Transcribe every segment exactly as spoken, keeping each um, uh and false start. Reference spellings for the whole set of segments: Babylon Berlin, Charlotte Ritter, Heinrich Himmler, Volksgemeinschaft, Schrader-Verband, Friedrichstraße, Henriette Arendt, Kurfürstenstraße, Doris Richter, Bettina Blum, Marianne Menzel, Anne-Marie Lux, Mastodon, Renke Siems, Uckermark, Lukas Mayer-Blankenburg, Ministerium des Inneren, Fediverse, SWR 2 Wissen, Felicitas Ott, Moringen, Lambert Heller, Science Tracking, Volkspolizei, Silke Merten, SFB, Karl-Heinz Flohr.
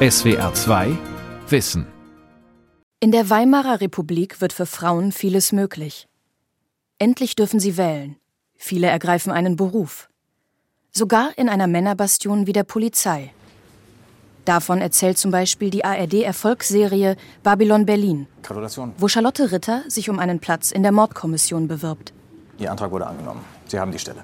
S W R zwei Wissen. In der Weimarer Republik wird für Frauen vieles möglich. Endlich dürfen sie wählen. Viele ergreifen einen Beruf. Sogar in einer Männerbastion wie der Polizei. Davon erzählt zum Beispiel die A R D-Erfolgsserie Babylon Berlin, wo Charlotte Ritter sich um einen Platz in der Mordkommission bewirbt. Ihr Antrag wurde angenommen. Sie haben die Stelle.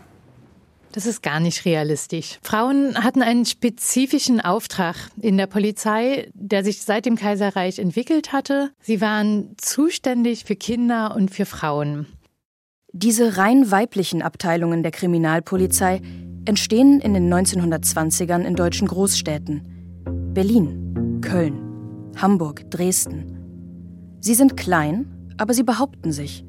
Das ist gar nicht realistisch. Frauen hatten einen spezifischen Auftrag in der Polizei, der sich seit dem Kaiserreich entwickelt hatte. Sie waren zuständig für Kinder und für Frauen. Diese rein weiblichen Abteilungen der Kriminalpolizei entstehen in den neunzehnhundertzwanzigern in deutschen Großstädten. Berlin, Köln, Hamburg, Dresden. Sie sind klein, aber sie behaupten sich.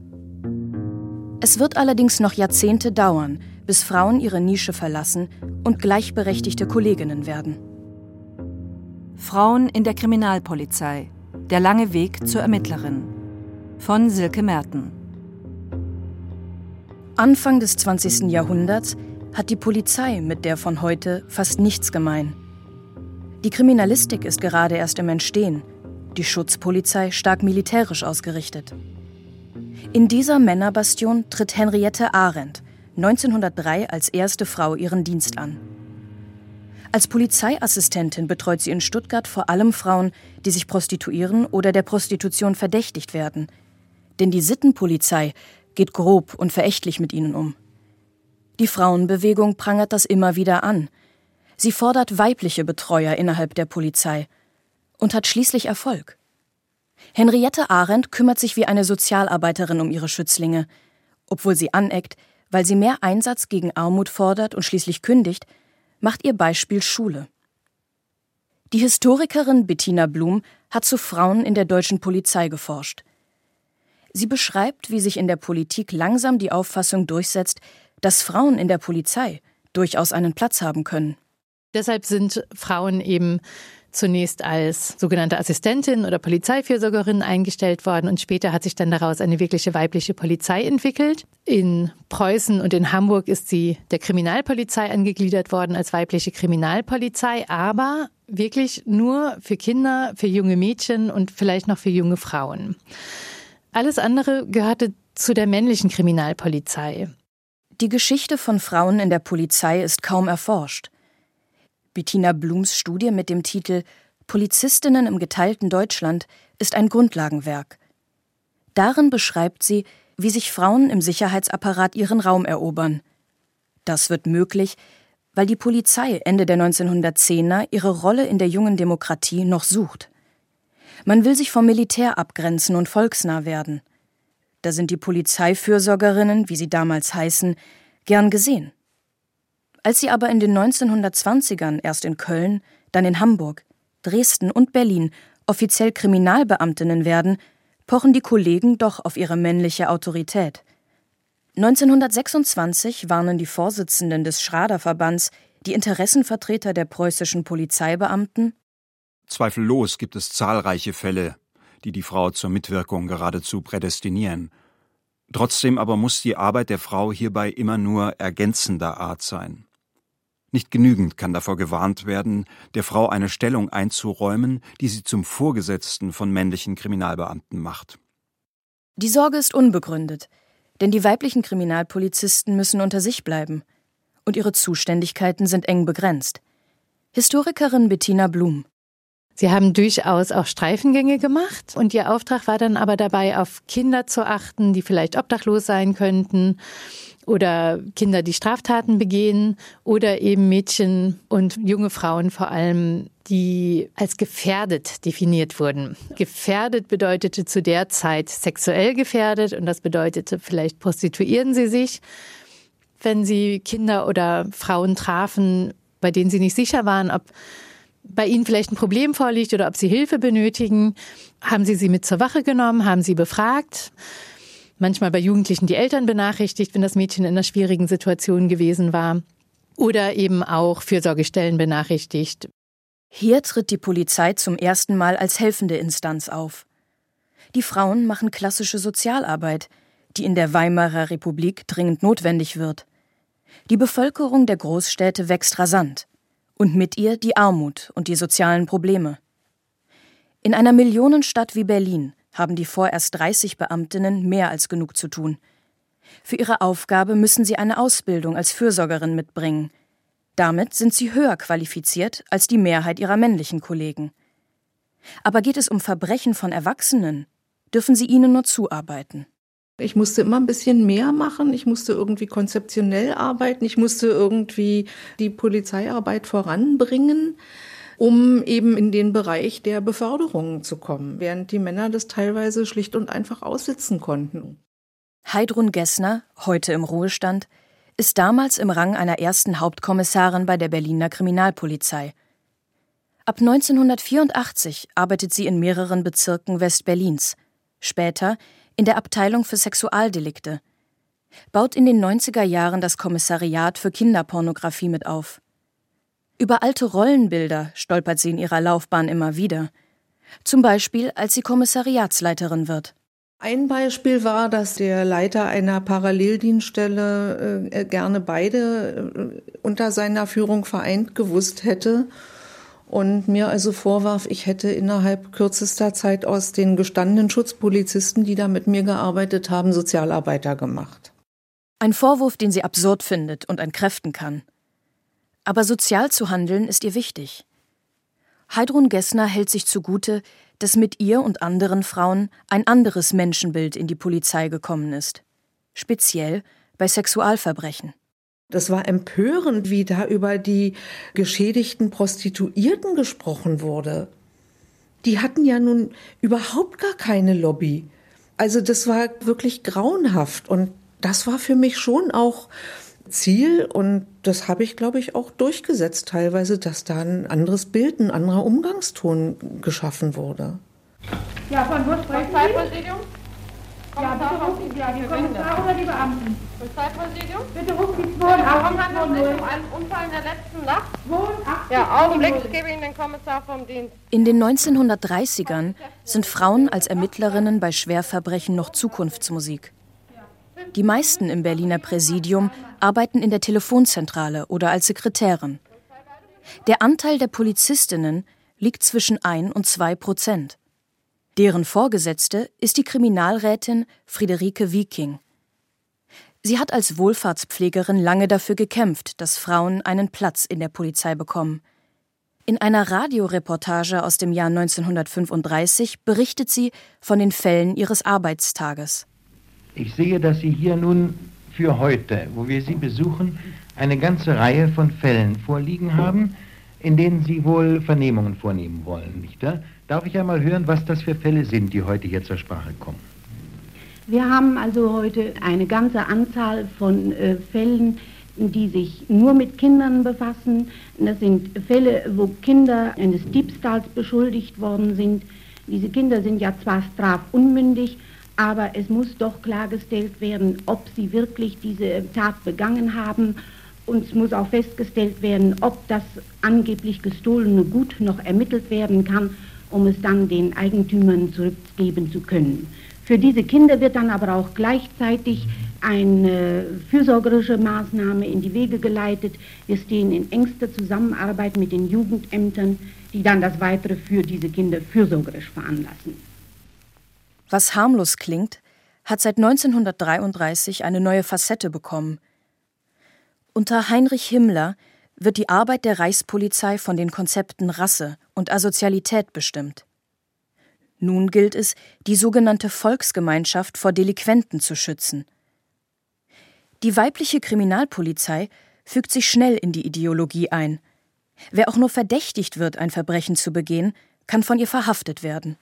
Es wird allerdings noch Jahrzehnte dauern, bis Frauen ihre Nische verlassen und gleichberechtigte Kolleginnen werden. Frauen in der Kriminalpolizei. Der lange Weg zur Ermittlerin. Von Silke Merten. Anfang des zwanzigsten Jahrhunderts hat die Polizei mit der von heute fast nichts gemein. Die Kriminalistik ist gerade erst im Entstehen, die Schutzpolizei stark militärisch ausgerichtet. In dieser Männerbastion tritt Henriette Arendt neunzehnhundertdrei als erste Frau ihren Dienst an. Als Polizeiassistentin betreut sie in Stuttgart vor allem Frauen, die sich prostituieren oder der Prostitution verdächtigt werden. Denn die Sittenpolizei geht grob und verächtlich mit ihnen um. Die Frauenbewegung prangert das immer wieder an. Sie fordert weibliche Betreuer innerhalb der Polizei und hat schließlich Erfolg. Henriette Arendt kümmert sich wie eine Sozialarbeiterin um ihre Schützlinge, obwohl sie aneckt, weil sie mehr Einsatz gegen Armut fordert und schließlich kündigt, macht ihr Beispiel Schule. Die Historikerin Bettina Blum hat zu Frauen in der deutschen Polizei geforscht. Sie beschreibt, wie sich in der Politik langsam die Auffassung durchsetzt, dass Frauen in der Polizei durchaus einen Platz haben können. Deshalb sind Frauen eben zunächst als sogenannte Assistentin oder Polizeifürsorgerin eingestellt worden und später hat sich dann daraus eine wirkliche weibliche Polizei entwickelt. In Preußen und in Hamburg ist sie der Kriminalpolizei angegliedert worden als weibliche Kriminalpolizei, aber wirklich nur für Kinder, für junge Mädchen und vielleicht noch für junge Frauen. Alles andere gehörte zu der männlichen Kriminalpolizei. Die Geschichte von Frauen in der Polizei ist kaum erforscht. Bettina Blums Studie mit dem Titel »Polizistinnen im geteilten Deutschland« ist ein Grundlagenwerk. Darin beschreibt sie, wie sich Frauen im Sicherheitsapparat ihren Raum erobern. Das wird möglich, weil die Polizei Ende der neunzehnhundertzehner ihre Rolle in der jungen Demokratie noch sucht. Man will sich vom Militär abgrenzen und volksnah werden. Da sind die Polizeifürsorgerinnen, wie sie damals heißen, gern gesehen. Als sie aber in den neunzehnhundertzwanzigern erst in Köln, dann in Hamburg, Dresden und Berlin offiziell Kriminalbeamtinnen werden, pochen die Kollegen doch auf ihre männliche Autorität. neunzehnhundertsechsundzwanzig warnen die Vorsitzenden des Schrader-Verbands die Interessenvertreter der preußischen Polizeibeamten: Zweifellos gibt es zahlreiche Fälle, die die Frau zur Mitwirkung geradezu prädestinieren. Trotzdem aber muss die Arbeit der Frau hierbei immer nur ergänzender Art sein. Nicht genügend kann davor gewarnt werden, der Frau eine Stellung einzuräumen, die sie zum Vorgesetzten von männlichen Kriminalbeamten macht. Die Sorge ist unbegründet, denn die weiblichen Kriminalpolizisten müssen unter sich bleiben und ihre Zuständigkeiten sind eng begrenzt. Historikerin Bettina Blum. Sie haben durchaus auch Streifengänge gemacht und ihr Auftrag war dann aber dabei, auf Kinder zu achten, die vielleicht obdachlos sein könnten oder Kinder, die Straftaten begehen oder eben Mädchen und junge Frauen vor allem, die als gefährdet definiert wurden. Gefährdet bedeutete zu der Zeit sexuell gefährdet und das bedeutete, vielleicht prostituieren sie sich, wenn sie Kinder oder Frauen trafen, bei denen sie nicht sicher waren, ob bei ihnen vielleicht ein Problem vorliegt oder ob sie Hilfe benötigen. Haben sie sie mit zur Wache genommen, haben sie befragt. Manchmal bei Jugendlichen die Eltern benachrichtigt, wenn das Mädchen in einer schwierigen Situation gewesen war. Oder eben auch Fürsorgestellen benachrichtigt. Hier tritt die Polizei zum ersten Mal als helfende Instanz auf. Die Frauen machen klassische Sozialarbeit, die in der Weimarer Republik dringend notwendig wird. Die Bevölkerung der Großstädte wächst rasant. und mit ihr die Armut und die sozialen Probleme. In einer Millionenstadt wie Berlin haben die vorerst dreißig Beamtinnen mehr als genug zu tun. Für ihre Aufgabe müssen sie eine Ausbildung als Fürsorgerin mitbringen. Damit sind sie höher qualifiziert als die Mehrheit ihrer männlichen Kollegen. Aber geht es um Verbrechen von Erwachsenen, dürfen sie ihnen nur zuarbeiten. Ich musste immer ein bisschen mehr machen, ich musste irgendwie konzeptionell arbeiten, ich musste irgendwie die Polizeiarbeit voranbringen, um eben in den Bereich der Beförderungen zu kommen, während die Männer das teilweise schlicht und einfach aussitzen konnten. Heidrun Gessner, heute im Ruhestand, ist damals im Rang einer ersten Hauptkommissarin bei der Berliner Kriminalpolizei. Ab neunzehnhundertvierundachtzig arbeitet sie in mehreren Bezirken Westberlins, später in der Abteilung für Sexualdelikte, baut in den neunziger Jahren das Kommissariat für Kinderpornografie mit auf. Über alte Rollenbilder stolpert sie in ihrer Laufbahn immer wieder, zum Beispiel als sie Kommissariatsleiterin wird. Ein Beispiel war, dass der Leiter einer Paralleldienststelle äh, gerne beide äh, unter seiner Führung vereint gewusst hätte und mir also vorwarf, ich hätte innerhalb kürzester Zeit aus den gestandenen Schutzpolizisten, die da mit mir gearbeitet haben, Sozialarbeiter gemacht. Ein Vorwurf, den sie absurd findet und entkräften kann. Aber sozial zu handeln ist ihr wichtig. Heidrun Gessner hält sich zugute, dass mit ihr und anderen Frauen ein anderes Menschenbild in die Polizei gekommen ist. Speziell bei Sexualverbrechen. Das war empörend, wie da über die geschädigten Prostituierten gesprochen wurde. Die hatten ja nun überhaupt gar keine Lobby. Also das war wirklich grauenhaft. Und das war für mich schon auch Ziel. Und das habe ich, glaube ich, auch durchgesetzt teilweise, dass da ein anderes Bild, ein anderer Umgangston geschaffen wurde. Ja, von was sprechen Sie? Polizeipräsidium? Ja, bitte rufen Sie, ja, die Kommissare oder die Beamten. Polizeipräsidium? Bitte rufen Sie zweihundertachtzig um einen Unfall in der letzten Nacht. Ja, Augenblick, ich gebe Ihnen den Kommissar vom Dienst. In den neunzehnhundertdreißigern sind Frauen als Ermittlerinnen bei Schwerverbrechen noch Zukunftsmusik. Die meisten im Berliner Präsidium arbeiten in der Telefonzentrale oder als Sekretärin. Der Anteil der Polizistinnen liegt zwischen ein und zwei Prozent. Deren Vorgesetzte ist die Kriminalrätin Friederike Wieking. Sie hat als Wohlfahrtspflegerin lange dafür gekämpft, dass Frauen einen Platz in der Polizei bekommen. In einer Radioreportage aus dem Jahr neunzehnhundertfünfunddreißig berichtet sie von den Fällen ihres Arbeitstages. Ich sehe, dass Sie hier nun für heute, wo wir Sie besuchen, eine ganze Reihe von Fällen vorliegen haben, in denen Sie wohl Vernehmungen vornehmen wollen, nicht wahr? Darf ich einmal hören, was das für Fälle sind, die heute hier zur Sprache kommen? Wir haben also heute eine ganze Anzahl von äh, Fällen, die sich nur mit Kindern befassen. Das sind Fälle, wo Kinder eines Diebstahls beschuldigt worden sind. Diese Kinder sind ja zwar strafunmündig, aber es muss doch klargestellt werden, ob sie wirklich diese Tat begangen haben. Und es muss auch festgestellt werden, ob das angeblich gestohlene Gut noch ermittelt werden kann, um es dann den Eigentümern zurückgeben zu können. Für diese Kinder wird dann aber auch gleichzeitig eine fürsorgerische Maßnahme in die Wege geleitet. Wir stehen in engster Zusammenarbeit mit den Jugendämtern, die dann das Weitere für diese Kinder fürsorgerisch veranlassen. Was harmlos klingt, hat seit neunzehnhundertdreiunddreißig eine neue Facette bekommen. Unter Heinrich Himmler wird die Arbeit der Reichspolizei von den Konzepten Rasse und Asozialität bestimmt. Nun gilt es, die sogenannte Volksgemeinschaft vor Delinquenten zu schützen. Die weibliche Kriminalpolizei fügt sich schnell in die Ideologie ein. Wer auch nur verdächtigt wird, ein Verbrechen zu begehen, kann von ihr verhaftet werden.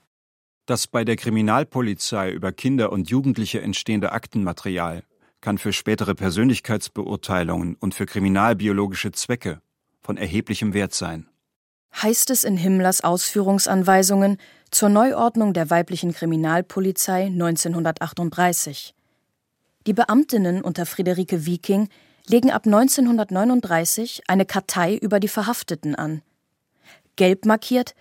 Das bei der Kriminalpolizei über Kinder und Jugendliche entstehende Aktenmaterial kann für spätere Persönlichkeitsbeurteilungen und für kriminalbiologische Zwecke von erheblichem Wert sein. Heißt es in Himmlers Ausführungsanweisungen zur Neuordnung der weiblichen Kriminalpolizei neunzehnhundertachtunddreißig. Die Beamtinnen unter Friederike Wieking legen ab neunzehnhundertneununddreißig eine Kartei über die Verhafteten an. Gelb markiert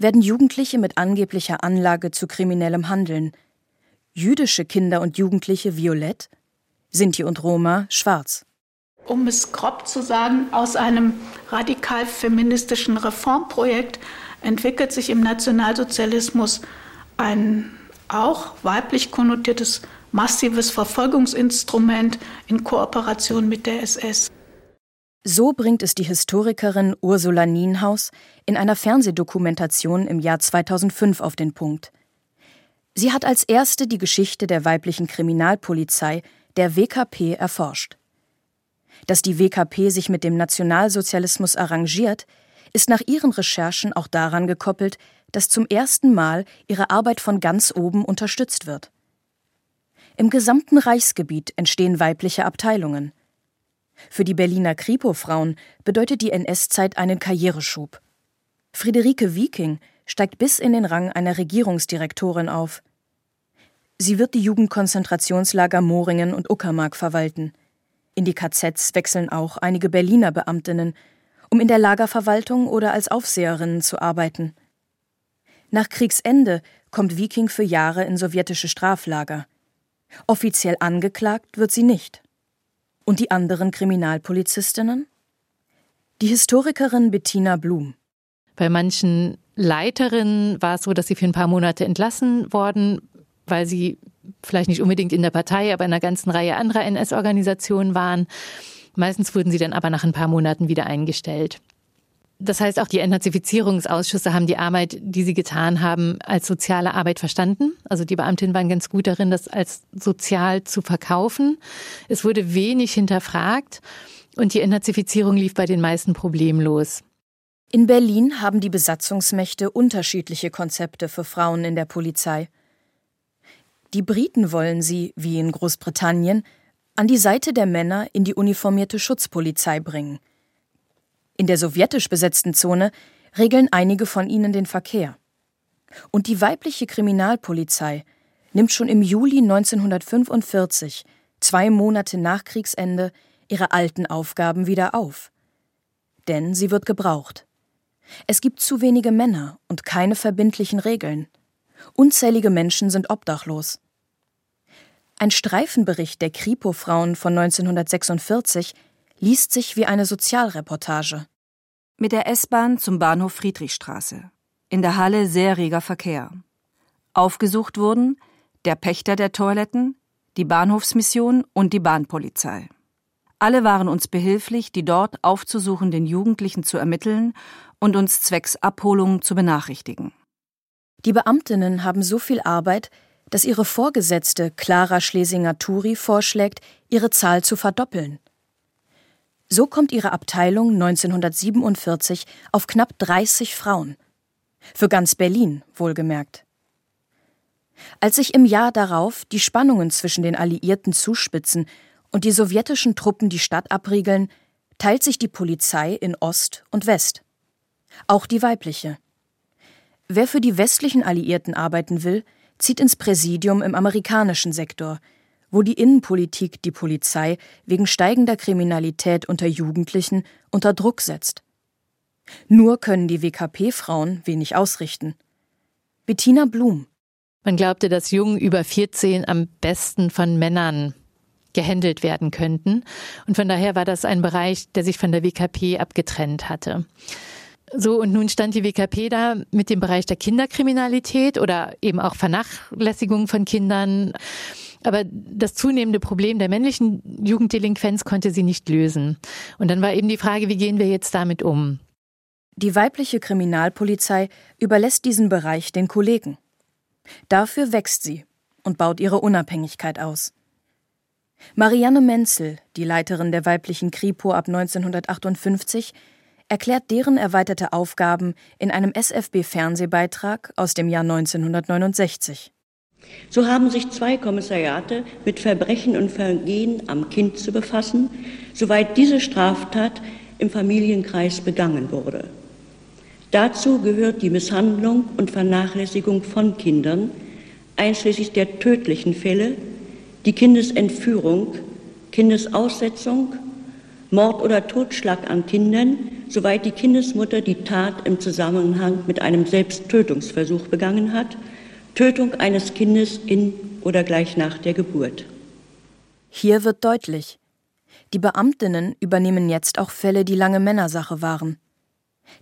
werden Jugendliche mit angeblicher Anlage zu kriminellem Handeln, jüdische Kinder und Jugendliche violett, Sinti und Roma schwarz. um es grob zu sagen, aus einem radikal-feministischen Reformprojekt entwickelt sich im Nationalsozialismus ein auch weiblich konnotiertes, massives Verfolgungsinstrument in Kooperation mit der S S. So bringt es die Historikerin Ursula Nienhaus in einer Fernsehdokumentation im Jahr zweitausendfünf auf den Punkt. Sie hat als erste die Geschichte der weiblichen Kriminalpolizei, der W K P, erforscht. Dass die W K P sich mit dem Nationalsozialismus arrangiert, ist nach ihren Recherchen auch daran gekoppelt, dass zum ersten Mal ihre Arbeit von ganz oben unterstützt wird. Im gesamten Reichsgebiet entstehen weibliche Abteilungen. Für die Berliner Kripo-Frauen bedeutet die N S-Zeit einen Karriereschub. Friederike Wieking steigt bis in den Rang einer Regierungsdirektorin auf. Sie wird die Jugendkonzentrationslager Moringen und Uckermark verwalten. In die K Zs wechseln auch einige Berliner Beamtinnen, um in der Lagerverwaltung oder als Aufseherinnen zu arbeiten. Nach Kriegsende kommt Wieking für Jahre in sowjetische Straflager. Offiziell angeklagt wird sie nicht. Und die anderen Kriminalpolizistinnen? Die Historikerin Bettina Blum. Bei manchen Leiterinnen war es so, dass sie für ein paar Monate entlassen wurden, weil sie vielleicht nicht unbedingt in der Partei, aber in einer ganzen Reihe anderer N S-Organisationen waren. Meistens wurden sie dann aber nach ein paar Monaten wieder eingestellt. Das heißt, auch die Entnazifizierungsausschüsse haben die Arbeit, die sie getan haben, als soziale Arbeit verstanden. Also die Beamtinnen waren ganz gut darin, das als sozial zu verkaufen. Es wurde wenig hinterfragt und die Entnazifizierung lief bei den meisten problemlos. In Berlin haben die Besatzungsmächte unterschiedliche Konzepte für Frauen in der Polizei. Die Briten wollen sie, wie in Großbritannien, an die Seite der Männer in die uniformierte Schutzpolizei bringen. In der sowjetisch besetzten Zone regeln einige von ihnen den Verkehr. Und die weibliche Kriminalpolizei nimmt schon im Juli neunzehnhundertfünfundvierzig, zwei Monate nach Kriegsende, ihre alten Aufgaben wieder auf. Denn sie wird gebraucht. Es gibt zu wenige Männer und keine verbindlichen Regeln. Unzählige Menschen sind obdachlos. Ein Streifenbericht der Kripo-Frauen von neunzehnhundertsechsundvierzig liest sich wie eine Sozialreportage. Mit der S-Bahn zum Bahnhof Friedrichstraße. In der Halle sehr reger Verkehr. Aufgesucht wurden der Pächter der Toiletten, die Bahnhofsmission und die Bahnpolizei. Alle waren uns behilflich, die dort aufzusuchenden Jugendlichen zu ermitteln und uns zwecks Abholung zu benachrichtigen. Die Beamtinnen haben so viel Arbeit, dass ihre Vorgesetzte Clara Schlesinger-Turi vorschlägt, ihre Zahl zu verdoppeln. So kommt ihre Abteilung neunzehnhundertsiebenundvierzig auf knapp dreißig Frauen. Für ganz Berlin, wohlgemerkt. Als sich im Jahr darauf die Spannungen zwischen den Alliierten zuspitzen und die sowjetischen Truppen die Stadt abriegeln, teilt sich die Polizei in Ost und West. Auch die weibliche. Wer für die westlichen Alliierten arbeiten will, zieht ins Präsidium im amerikanischen Sektor, wo die Innenpolitik die Polizei wegen steigender Kriminalität unter Jugendlichen unter Druck setzt. Nur können die W K P-Frauen wenig ausrichten. Bettina Blum. Man glaubte, dass Jungen über vierzehn am besten von Männern gehandelt werden könnten. Und von daher war das ein Bereich, der sich von der W K P abgetrennt hatte. So, und nun stand die W K P da mit dem Bereich der Kinderkriminalität oder eben auch Vernachlässigung von Kindern. Aber das zunehmende Problem der männlichen Jugenddelinquenz konnte sie nicht lösen. Und dann war eben die Frage, wie gehen wir jetzt damit um? Die weibliche Kriminalpolizei überlässt diesen Bereich den Kollegen. Dafür wächst sie und baut ihre Unabhängigkeit aus. Marianne Menzel, die Leiterin der weiblichen Kripo ab neunzehnhundertachtundfünfzig, erklärt deren erweiterte Aufgaben in einem S F B-Fernsehbeitrag aus dem Jahr neunzehnhundertneunundsechzig. So haben sich zwei Kommissariate mit Verbrechen und Vergehen am Kind zu befassen, soweit diese Straftat im Familienkreis begangen wurde. Dazu gehört die Misshandlung und Vernachlässigung von Kindern, einschließlich der tödlichen Fälle, die Kindesentführung, Kindesaussetzung, Mord oder Totschlag an Kindern, soweit die Kindesmutter die Tat im Zusammenhang mit einem Selbsttötungsversuch begangen hat, Tötung eines Kindes in oder gleich nach der Geburt. Hier wird deutlich, Die Beamtinnen übernehmen jetzt auch Fälle, die lange Männersache waren.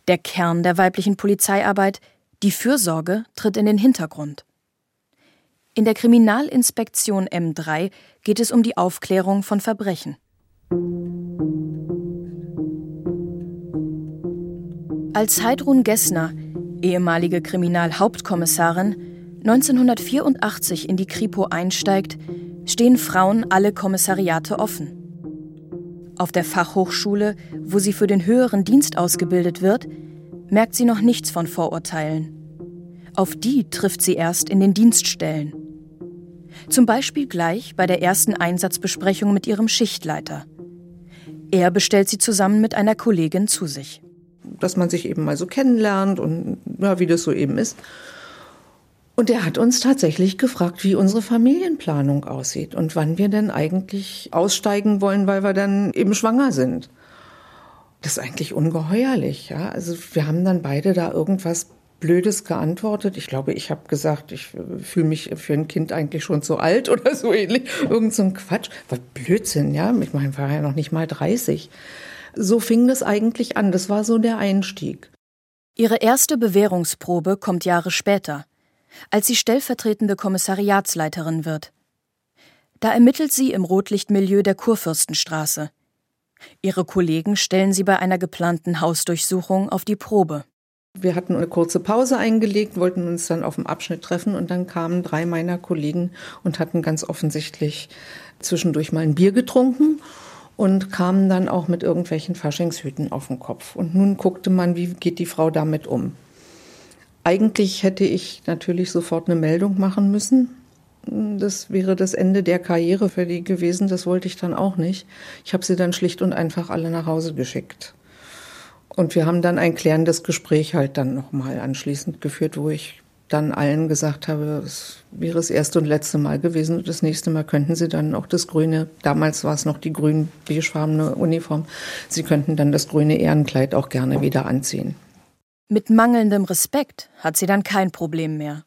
Der Kern der weiblichen Polizeiarbeit, die Fürsorge, tritt in den Hintergrund. In der Kriminalinspektion M drei geht es um die Aufklärung von Verbrechen. Als Heidrun Gessner, ehemalige Kriminalhauptkommissarin, neunzehnhundertvierundachtzig in die Kripo einsteigt, stehen Frauen alle Kommissariate offen. Auf der Fachhochschule, wo sie für den höheren Dienst ausgebildet wird, merkt sie noch nichts von Vorurteilen. Auf die trifft sie erst in den Dienststellen. Zum Beispiel gleich bei der ersten Einsatzbesprechung mit ihrem Schichtleiter. Er bestellt sie zusammen mit einer Kollegin zu sich. Dass man sich eben mal so kennenlernt und ja, wie das so eben ist. Und er hat uns tatsächlich gefragt, wie unsere Familienplanung aussieht und wann wir denn eigentlich aussteigen wollen, weil wir dann eben schwanger sind. Das ist eigentlich ungeheuerlich. Ja? Also wir haben dann beide da irgendwas Blödes geantwortet. Ich glaube, ich habe gesagt, ich fühle mich für ein Kind eigentlich schon zu alt oder so ähnlich. Irgend so ein Quatsch. Was Blödsinn, ja? Ich meine, ich war ja noch nicht mal dreißig. So fing das eigentlich an. Das war so der Einstieg. Ihre erste Bewährungsprobe kommt Jahre später, als sie stellvertretende Kommissariatsleiterin wird. Da ermittelt sie im Rotlichtmilieu der Kurfürstenstraße. Ihre Kollegen stellen sie bei einer geplanten Hausdurchsuchung auf die Probe. Wir hatten eine kurze Pause eingelegt, wollten uns dann auf dem Abschnitt treffen und dann kamen drei meiner Kollegen und hatten ganz offensichtlich zwischendurch mal ein Bier getrunken und kamen dann auch mit irgendwelchen Faschingshüten auf den Kopf. Und nun guckte man, wie geht die Frau damit um. Eigentlich hätte ich natürlich sofort eine Meldung machen müssen. Das wäre das Ende der Karriere für die gewesen. Das wollte ich dann auch nicht. Ich habe sie dann schlicht und einfach alle nach Hause geschickt. Und wir haben dann ein klärendes Gespräch halt dann nochmal anschließend geführt, wo ich dann allen gesagt habe, es wäre das erste und letzte Mal gewesen. Und das nächste Mal könnten sie dann auch das grüne, damals war es noch die grün-beigefarbene Uniform, sie könnten dann das grüne Ehrenkleid auch gerne wieder anziehen. Mit mangelndem Respekt hat sie dann kein Problem mehr.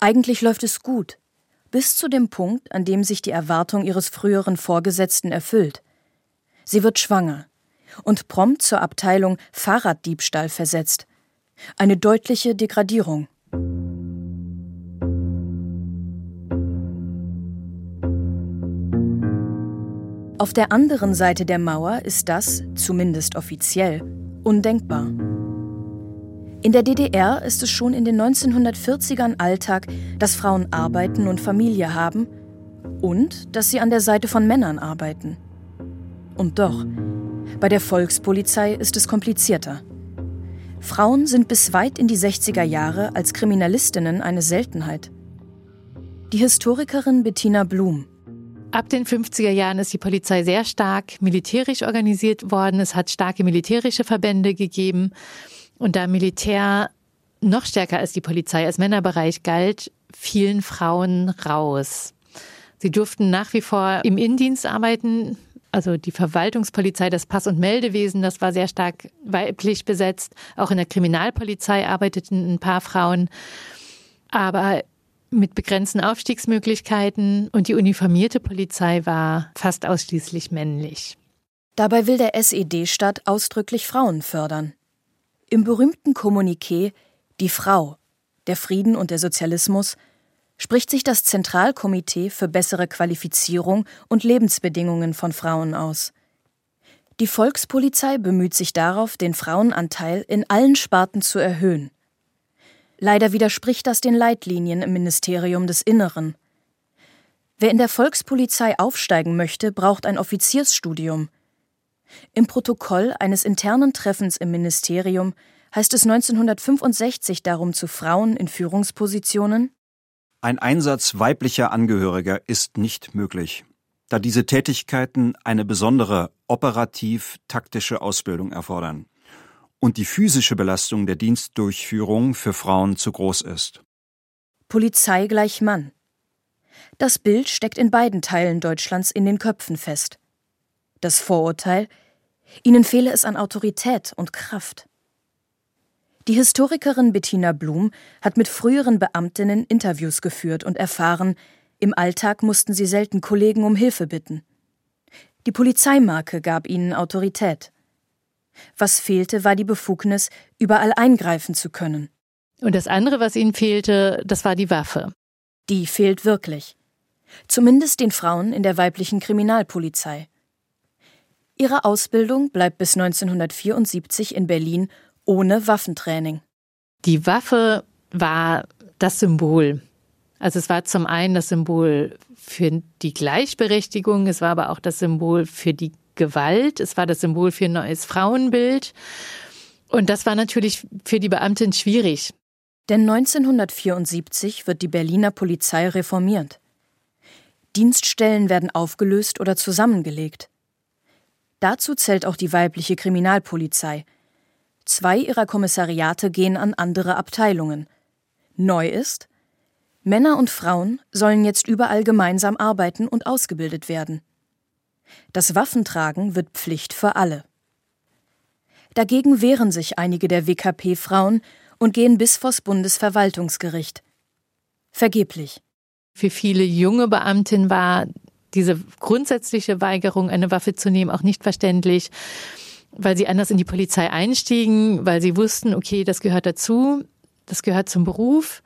Eigentlich läuft es gut, bis zu dem Punkt, an dem sich die Erwartung ihres früheren Vorgesetzten erfüllt. Sie wird schwanger und prompt zur Abteilung Fahrraddiebstahl versetzt. Eine deutliche Degradierung. Auf der anderen Seite der Mauer ist das, zumindest offiziell, undenkbar. In der D D R ist es schon in den neunzehnhundertvierzigern Alltag, dass Frauen arbeiten und Familie haben und dass sie an der Seite von Männern arbeiten. Und doch, bei der Volkspolizei ist es komplizierter. Frauen sind bis weit in die sechziger Jahre als Kriminalistinnen eine Seltenheit. Die Historikerin Bettina Blum. Ab den fünfziger Jahren ist die Polizei sehr stark militärisch organisiert worden. Es hat starke militärische Verbände gegeben. Und da Militär noch stärker als die Polizei, als Männerbereich galt, fielen Frauen raus. Sie durften nach wie vor im Innendienst arbeiten, also die Verwaltungspolizei, das Pass- und Meldewesen, das war sehr stark weiblich besetzt. Auch in der Kriminalpolizei arbeiteten ein paar Frauen, aber mit begrenzten Aufstiegsmöglichkeiten. Und die uniformierte Polizei war fast ausschließlich männlich. Dabei will der S E D-Staat ausdrücklich Frauen fördern. Im berühmten Kommuniqué »Die Frau – Der Frieden und der Sozialismus« spricht sich das Zentralkomitee für bessere Qualifizierung und Lebensbedingungen von Frauen aus. Die Volkspolizei bemüht sich darauf, den Frauenanteil in allen Sparten zu erhöhen. Leider widerspricht das den Leitlinien im Ministerium des Inneren. Wer in der Volkspolizei aufsteigen möchte, braucht ein Offiziersstudium. Im Protokoll eines internen Treffens im Ministerium heißt es neunzehnhundertfünfundsechzig darum zu Frauen in Führungspositionen: Ein Einsatz weiblicher Angehöriger ist nicht möglich, da diese Tätigkeiten eine besondere operativ-taktische Ausbildung erfordern und die physische Belastung der Dienstdurchführung für Frauen zu groß ist. Polizei gleich Mann. Das Bild steckt in beiden Teilen Deutschlands in den Köpfen fest. Das Vorurteil, ihnen fehle es an Autorität und Kraft. Die Historikerin Bettina Blum hat mit früheren Beamtinnen Interviews geführt und erfahren, im Alltag mussten sie selten Kollegen um Hilfe bitten. Die Polizeimarke gab ihnen Autorität. Was fehlte, war die Befugnis, überall eingreifen zu können. Und das andere, was ihnen fehlte, das war die Waffe. Die fehlt wirklich. Zumindest den Frauen in der weiblichen Kriminalpolizei. Ihre Ausbildung bleibt bis neunzehnhundertvierundsiebzig in Berlin ohne Waffentraining. Die Waffe war das Symbol. Also es war zum einen das Symbol für die Gleichberechtigung, es war aber auch das Symbol für die Gewalt, es war das Symbol für ein neues Frauenbild. Und das war natürlich für die Beamtin schwierig. Denn neunzehnhundertvierundsiebzig wird die Berliner Polizei reformiert. Dienststellen werden aufgelöst oder zusammengelegt. Dazu zählt auch die weibliche Kriminalpolizei. Zwei ihrer Kommissariate gehen an andere Abteilungen. Neu ist, Männer und Frauen sollen jetzt überall gemeinsam arbeiten und ausgebildet werden. Das Waffentragen wird Pflicht für alle. Dagegen wehren sich einige der W K P-Frauen und gehen bis vors Bundesverwaltungsgericht. Vergeblich. Für viele junge Beamtinnen war diese grundsätzliche Weigerung, eine Waffe zu nehmen, auch nicht verständlich, weil sie anders in die Polizei einstiegen, weil sie wussten, okay, das gehört dazu, das gehört zum Beruf.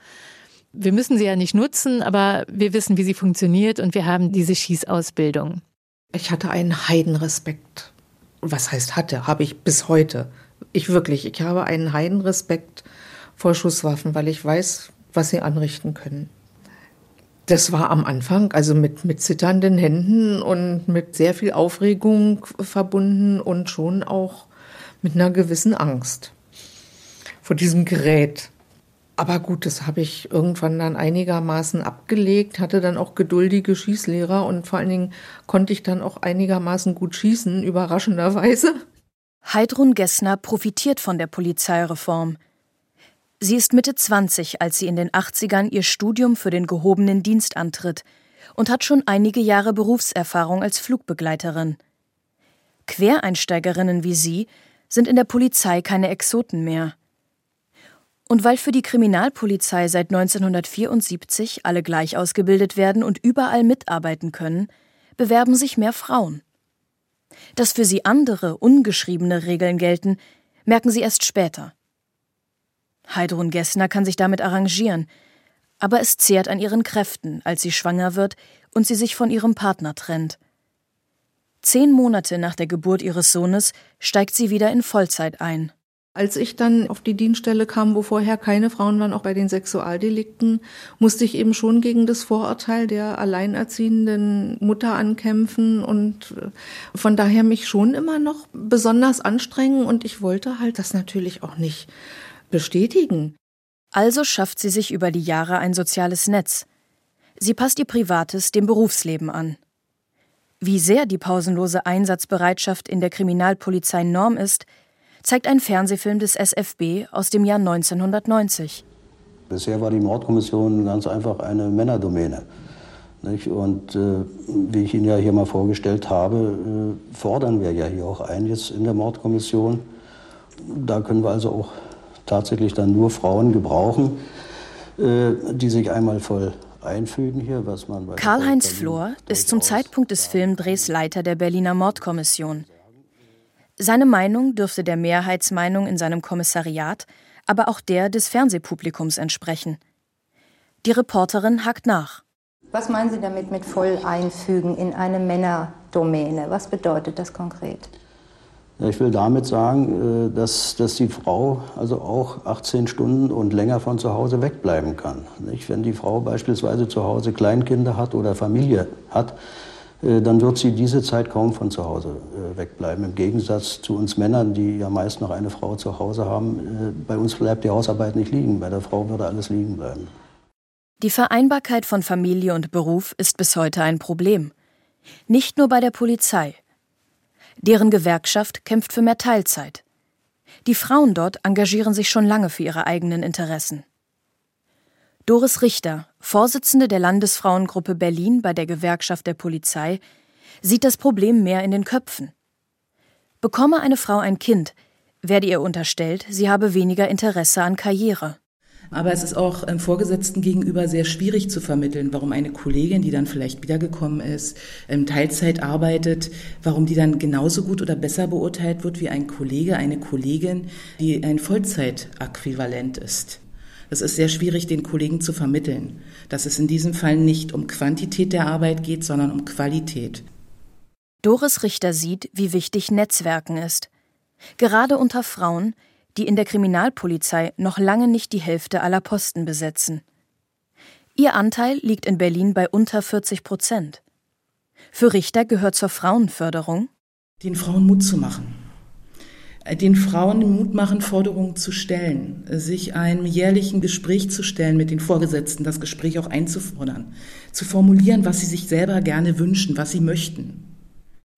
Wir müssen sie ja nicht nutzen, aber wir wissen, wie sie funktioniert und wir haben diese Schießausbildung. Ich hatte einen Heidenrespekt. Was heißt hatte? Habe ich bis heute. Ich wirklich, ich habe einen Heidenrespekt vor Schusswaffen, weil ich weiß, was sie anrichten können. Das war am Anfang, also mit, mit zitternden Händen und mit sehr viel Aufregung verbunden und schon auch mit einer gewissen Angst vor diesem Gerät. Aber gut, das habe ich irgendwann dann einigermaßen abgelegt, hatte dann auch geduldige Schießlehrer und vor allen Dingen konnte ich dann auch einigermaßen gut schießen, überraschenderweise. Heidrun Gessner profitiert von der Polizeireform. Sie ist Mitte zwanzig, als sie in den achtzigern ihr Studium für den gehobenen Dienst antritt und hat schon einige Jahre Berufserfahrung als Flugbegleiterin. Quereinsteigerinnen wie sie sind in der Polizei keine Exoten mehr. Und weil für die Kriminalpolizei seit neunzehnhundertvierundsiebzig alle gleich ausgebildet werden und überall mitarbeiten können, bewerben sich mehr Frauen. Dass für sie andere, ungeschriebene Regeln gelten, merken sie erst später. Heidrun Gessner kann sich damit arrangieren, aber es zehrt an ihren Kräften, als sie schwanger wird und sie sich von ihrem Partner trennt. Zehn Monate nach der Geburt ihres Sohnes steigt sie wieder in Vollzeit ein. Als ich dann auf die Dienststelle kam, wo vorher keine Frauen waren, auch bei den Sexualdelikten, musste ich eben schon gegen das Vorurteil der alleinerziehenden Mutter ankämpfen und von daher mich schon immer noch besonders anstrengen und ich wollte halt das natürlich auch nicht bestätigen. Also schafft sie sich über die Jahre ein soziales Netz. Sie passt ihr Privates dem Berufsleben an. Wie sehr die pausenlose Einsatzbereitschaft in der Kriminalpolizei Norm ist, zeigt ein Fernsehfilm des S F B aus dem Jahr neunzehnhundertneunzig. Bisher war die Mordkommission ganz einfach eine Männerdomäne. Und äh, wie ich Ihnen ja hier mal vorgestellt habe, äh, fordern wir ja hier auch einiges in der Mordkommission. Da können wir also auch tatsächlich dann nur Frauen gebrauchen, die sich einmal voll einfügen hier, was man bei Karl-Heinz Flohr ist zum Zeitpunkt des Filmdrehs Leiter der Berliner Mordkommission. Seine Meinung dürfte der Mehrheitsmeinung in seinem Kommissariat, aber auch der des Fernsehpublikums entsprechen. Die Reporterin hakt nach. Was meinen Sie damit mit voll einfügen in eine Männerdomäne? Was bedeutet das konkret? Ich will damit sagen, dass, dass die Frau also auch achtzehn Stunden und länger von zu Hause wegbleiben kann. Wenn die Frau beispielsweise zu Hause Kleinkinder hat oder Familie hat, dann wird sie diese Zeit kaum von zu Hause wegbleiben. Im Gegensatz zu uns Männern, die ja meist noch eine Frau zu Hause haben, bei uns bleibt die Hausarbeit nicht liegen, bei der Frau würde alles liegen bleiben. Die Vereinbarkeit von Familie und Beruf ist bis heute ein Problem. Nicht nur bei der Polizei. Deren Gewerkschaft kämpft für mehr Teilzeit. Die Frauen dort engagieren sich schon lange für ihre eigenen Interessen. Doris Richter, Vorsitzende der Landesfrauengruppe Berlin bei der Gewerkschaft der Polizei, sieht das Problem mehr in den Köpfen. Bekomme eine Frau ein Kind, werde ihr unterstellt, sie habe weniger Interesse an Karriere. Aber es ist auch ähm, Vorgesetzten gegenüber sehr schwierig zu vermitteln, warum eine Kollegin, die dann vielleicht wiedergekommen ist, ähm, Teilzeit arbeitet, warum die dann genauso gut oder besser beurteilt wird wie ein Kollege, eine Kollegin, die ein Vollzeitäquivalent ist. Es ist sehr schwierig, den Kollegen zu vermitteln, dass es in diesem Fall nicht um Quantität der Arbeit geht, sondern um Qualität. Doris Richter sieht, wie wichtig Netzwerken ist. Gerade unter Frauen, die in der Kriminalpolizei noch lange nicht die Hälfte aller Posten besetzen. Ihr Anteil liegt in Berlin bei unter vierzig Prozent. Für Richter gehört zur Frauenförderung, den Frauen Mut zu machen. Den Frauen Mut machen, Forderungen zu stellen, sich einem jährlichen Gespräch zu stellen mit den Vorgesetzten, das Gespräch auch einzufordern, zu formulieren, was sie sich selber gerne wünschen, was sie möchten.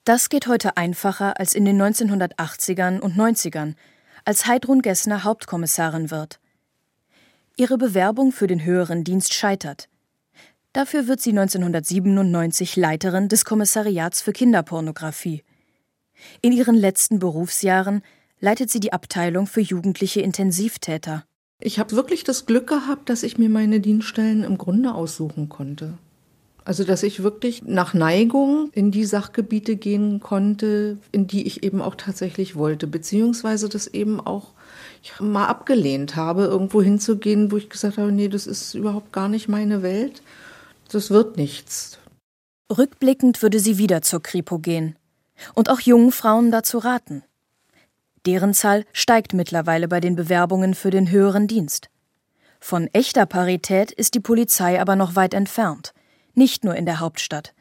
Das geht heute einfacher als in den neunzehnhundertachtzigern und neunzigern, als Heidrun Gessner Hauptkommissarin wird. Ihre Bewerbung für den höheren Dienst scheitert. Dafür wird sie neunzehnhundertsiebenundneunzig Leiterin des Kommissariats für Kinderpornografie. In ihren letzten Berufsjahren leitet sie die Abteilung für jugendliche Intensivtäter. Ich habe wirklich das Glück gehabt, dass ich mir meine Dienststellen im Grunde aussuchen konnte. Also dass ich wirklich nach Neigung in die Sachgebiete gehen konnte, in die ich eben auch tatsächlich wollte, beziehungsweise das eben auch ich mal abgelehnt habe, irgendwo hinzugehen, wo ich gesagt habe, nee, das ist überhaupt gar nicht meine Welt, das wird nichts. Rückblickend würde sie wieder zur Kripo gehen. Und auch jungen Frauen dazu raten. Deren Zahl steigt mittlerweile bei den Bewerbungen für den höheren Dienst. Von echter Parität ist die Polizei aber noch weit entfernt, nicht nur in der Hauptstadt.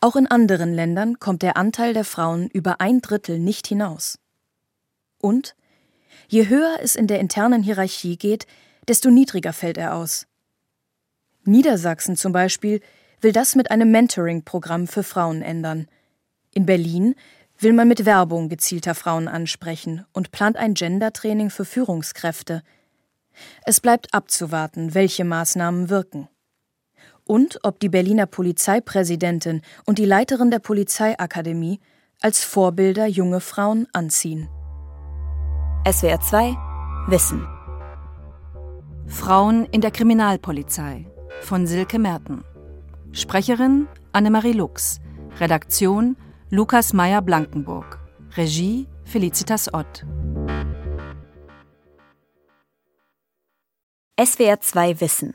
Auch in anderen Ländern kommt der Anteil der Frauen über ein Drittel nicht hinaus. Und je höher es in der internen Hierarchie geht, desto niedriger fällt er aus. Niedersachsen zum Beispiel will das mit einem Mentoring-Programm für Frauen ändern. In Berlin will man mit Werbung gezielter Frauen ansprechen und plant ein Gender-Training für Führungskräfte. Es bleibt abzuwarten, welche Maßnahmen wirken. Und ob die Berliner Polizeipräsidentin und die Leiterin der Polizeiakademie als Vorbilder junge Frauen anziehen. S W R zwei Wissen. Frauen in der Kriminalpolizei von Silke Merten. Sprecherin Anne-Marie Lux. Redaktion Lukas Mayer-Blankenburg. Regie Felicitas Ott. S W R zwei Wissen.